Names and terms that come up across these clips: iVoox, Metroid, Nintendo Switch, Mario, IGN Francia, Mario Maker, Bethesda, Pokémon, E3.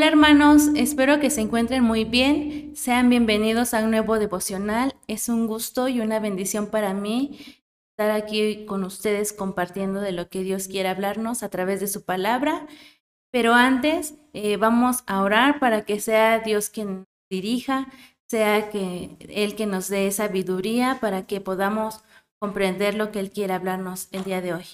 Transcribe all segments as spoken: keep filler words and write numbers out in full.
Hola hermanos, espero que se encuentren muy bien. Sean bienvenidos a un nuevo devocional. Es un gusto y una bendición para mí estar aquí con ustedes compartiendo de lo que Dios quiere hablarnos a través de su palabra. Pero antes eh, vamos a orar para que sea Dios quien dirija, sea que Él que nos dé sabiduría para que podamos comprender lo que Él quiere hablarnos el día de hoy.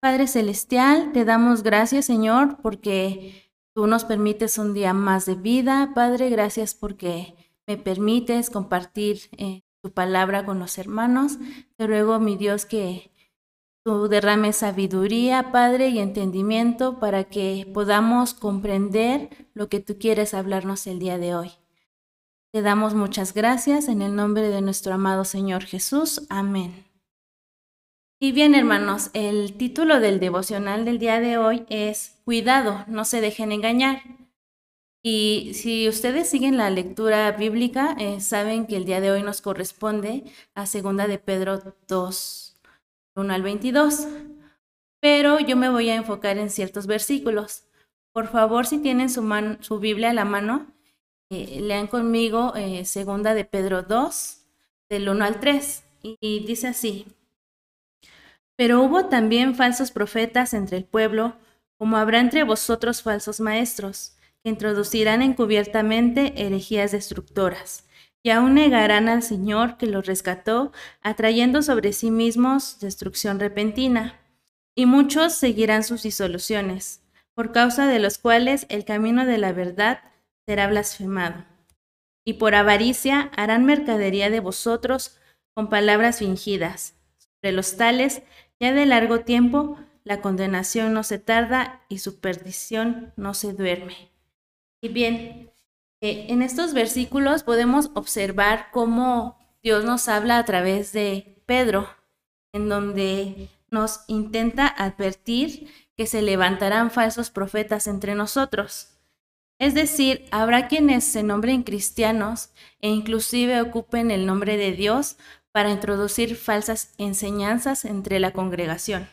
Padre Celestial, te damos gracias, Señor, porque tú nos permites un día más de vida, Padre. Gracias porque me permites compartir eh, tu palabra con los hermanos. Te ruego, mi Dios, que tú derrames sabiduría, Padre, y entendimiento para que podamos comprender lo que tú quieres hablarnos el día de hoy. Te damos muchas gracias en el nombre de nuestro amado Señor Jesús. Amén. Y bien, hermanos, el título del devocional del día de hoy es Cuidado, no se dejen engañar. Y si ustedes siguen la lectura bíblica, eh, saben que el día de hoy nos corresponde a segunda de Pedro dos, uno al veintidós. Pero yo me voy a enfocar en ciertos versículos. Por favor, si tienen su, man- su Biblia a la mano, eh, lean conmigo eh, segunda de Pedro dos, del uno al tres. Y, y dice así. Pero hubo también falsos profetas entre el pueblo, como habrá entre vosotros falsos maestros, que introducirán encubiertamente herejías destructoras, y aún negarán al Señor que los rescató, atrayendo sobre sí mismos destrucción repentina. Y muchos seguirán sus disoluciones, por causa de los cuales el camino de la verdad será blasfemado. Y por avaricia harán mercadería de vosotros con palabras fingidas. Sobre los tales, ya de largo tiempo, la condenación no se tarda y su perdición no se duerme. Y bien, eh, en estos versículos podemos observar cómo Dios nos habla a través de Pedro, en donde nos intenta advertir que se levantarán falsos profetas entre nosotros. Es decir, habrá quienes se nombren cristianos e inclusive ocupen el nombre de Dios para introducir falsas enseñanzas entre la congregación.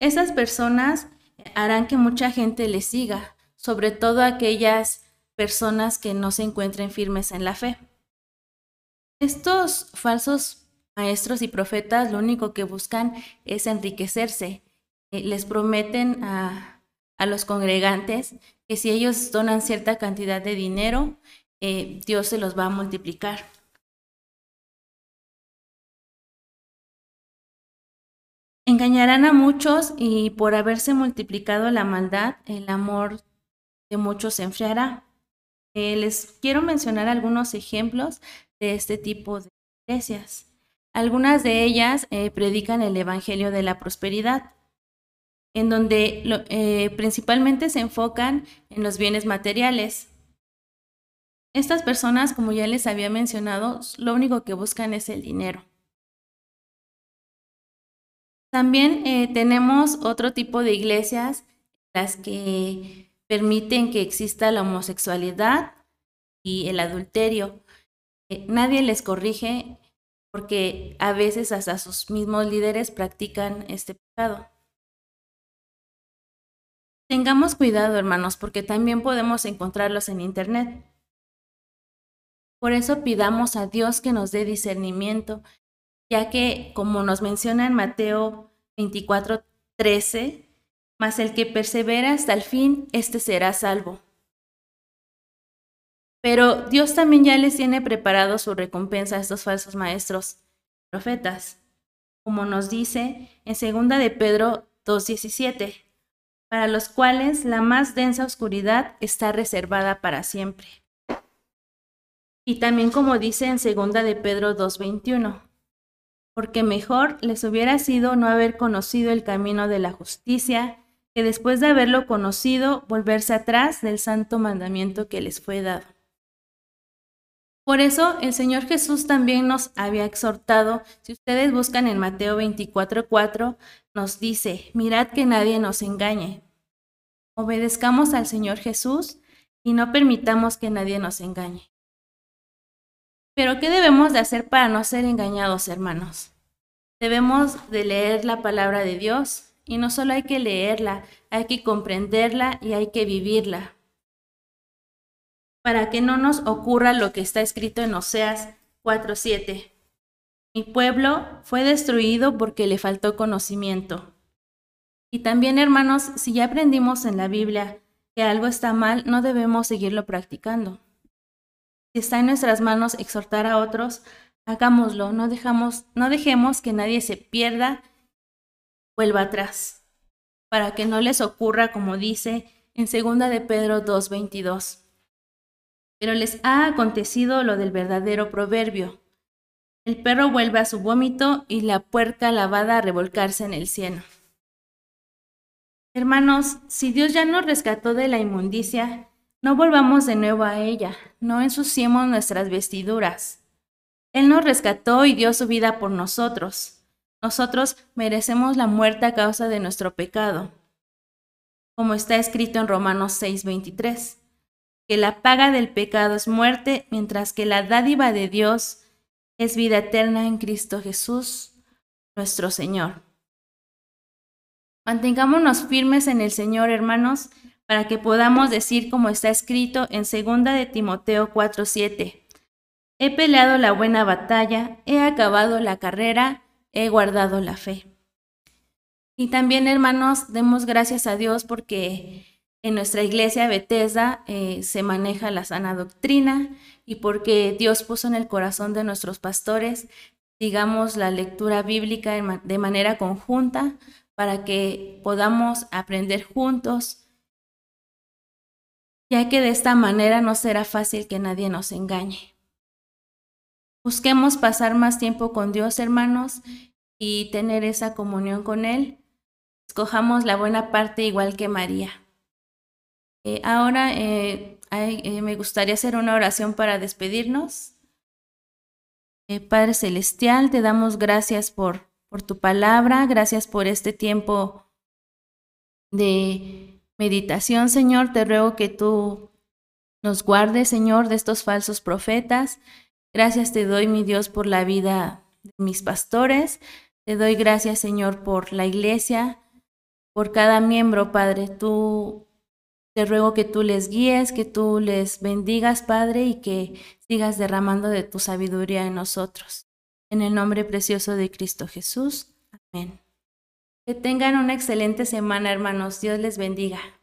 Esas personas harán que mucha gente les siga, sobre todo aquellas personas que no se encuentren firmes en la fe. Estos falsos maestros y profetas lo único que buscan es enriquecerse. Les prometen a, a los congregantes que si ellos donan cierta cantidad de dinero, eh, Dios se los va a multiplicar. Engañarán a muchos y por haberse multiplicado la maldad, el amor de muchos se enfriará. Eh, les quiero mencionar algunos ejemplos de este tipo de iglesias. Algunas de ellas eh, predican el evangelio de la prosperidad, en donde lo, eh, principalmente se enfocan en los bienes materiales. Estas personas, como ya les había mencionado, lo único que buscan es el dinero. También eh, tenemos otro tipo de iglesias, las que permiten que exista la homosexualidad y el adulterio. Eh, nadie les corrige porque a veces hasta sus mismos líderes practican este pecado. Tengamos cuidado, hermanos, porque también podemos encontrarlos en internet. Por eso pidamos a Dios que nos dé discernimiento, ya que, como nos menciona en Mateo veinticuatro, trece, mas el que persevera hasta el fin, este será salvo. Pero Dios también ya les tiene preparado su recompensa a estos falsos maestros profetas, como nos dice en segunda de Pedro dos, diecisiete, para los cuales la más densa oscuridad está reservada para siempre. Y también como dice en segunda de Pedro dos, veintiuno, porque mejor les hubiera sido no haber conocido el camino de la justicia, que después de haberlo conocido, volverse atrás del santo mandamiento que les fue dado. Por eso el Señor Jesús también nos había exhortado, si ustedes buscan en Mateo veinticuatro, cuatro, nos dice, mirad que nadie nos engañe. Obedezcamos al Señor Jesús y no permitamos que nadie nos engañe. Pero ¿qué debemos de hacer para no ser engañados, hermanos? Debemos de leer la palabra de Dios Y no solo hay que leerla, hay que comprenderla y hay que vivirla. Para que no nos ocurra lo que está escrito en Oseas cuatro siete. Mi pueblo fue destruido porque le faltó conocimiento. Y también, hermanos, si ya aprendimos en la Biblia que algo está mal, no debemos seguirlo practicando. Si está en nuestras manos exhortar a otros, hagámoslo, no, dejamos, no dejemos que nadie se pierda, vuelva atrás, para que no les ocurra como dice en segunda de Pedro dos veintidós. Pero les ha acontecido lo del verdadero proverbio. El perro vuelve a su vómito y la puerca lavada a revolcarse en el cieno. Hermanos, si Dios ya nos rescató de la inmundicia, no volvamos de nuevo a ella, no ensuciemos nuestras vestiduras. Él nos rescató y dio su vida por nosotros. Nosotros merecemos la muerte a causa de nuestro pecado, como está escrito en Romanos seis veintitrés. Que la paga del pecado es muerte, mientras que la dádiva de Dios es vida eterna en Cristo Jesús, nuestro Señor. Mantengámonos firmes en el Señor, hermanos, para que podamos decir como está escrito en segunda de Timoteo cuatro siete. He peleado la buena batalla, he acabado la carrera, he guardado la fe. Y también, hermanos, demos gracias a Dios porque en nuestra iglesia Bethesda eh, se maneja la sana doctrina y porque Dios puso en el corazón de nuestros pastores, digamos, la lectura bíblica de manera conjunta para que podamos aprender juntos, ya que de esta manera no será fácil que nadie nos engañe. Busquemos pasar más tiempo con Dios, hermanos, y tener esa comunión con Él. Escojamos la buena parte igual que María. Eh, ahora eh, hay, eh, me gustaría hacer una oración para despedirnos. Eh, Padre Celestial, te damos gracias por, por tu palabra, gracias por este tiempo de meditación, Señor. Te ruego que tú nos guardes, Señor, de estos falsos profetas. Gracias te doy, mi Dios, por la vida de mis pastores. Te doy gracias, Señor, por la iglesia, por cada miembro, Padre. Tú, te ruego que tú les guíes, que tú les bendigas, Padre, y que sigas derramando de tu sabiduría en nosotros. En el nombre precioso de Cristo Jesús. Amén. Que tengan una excelente semana, hermanos. Dios les bendiga.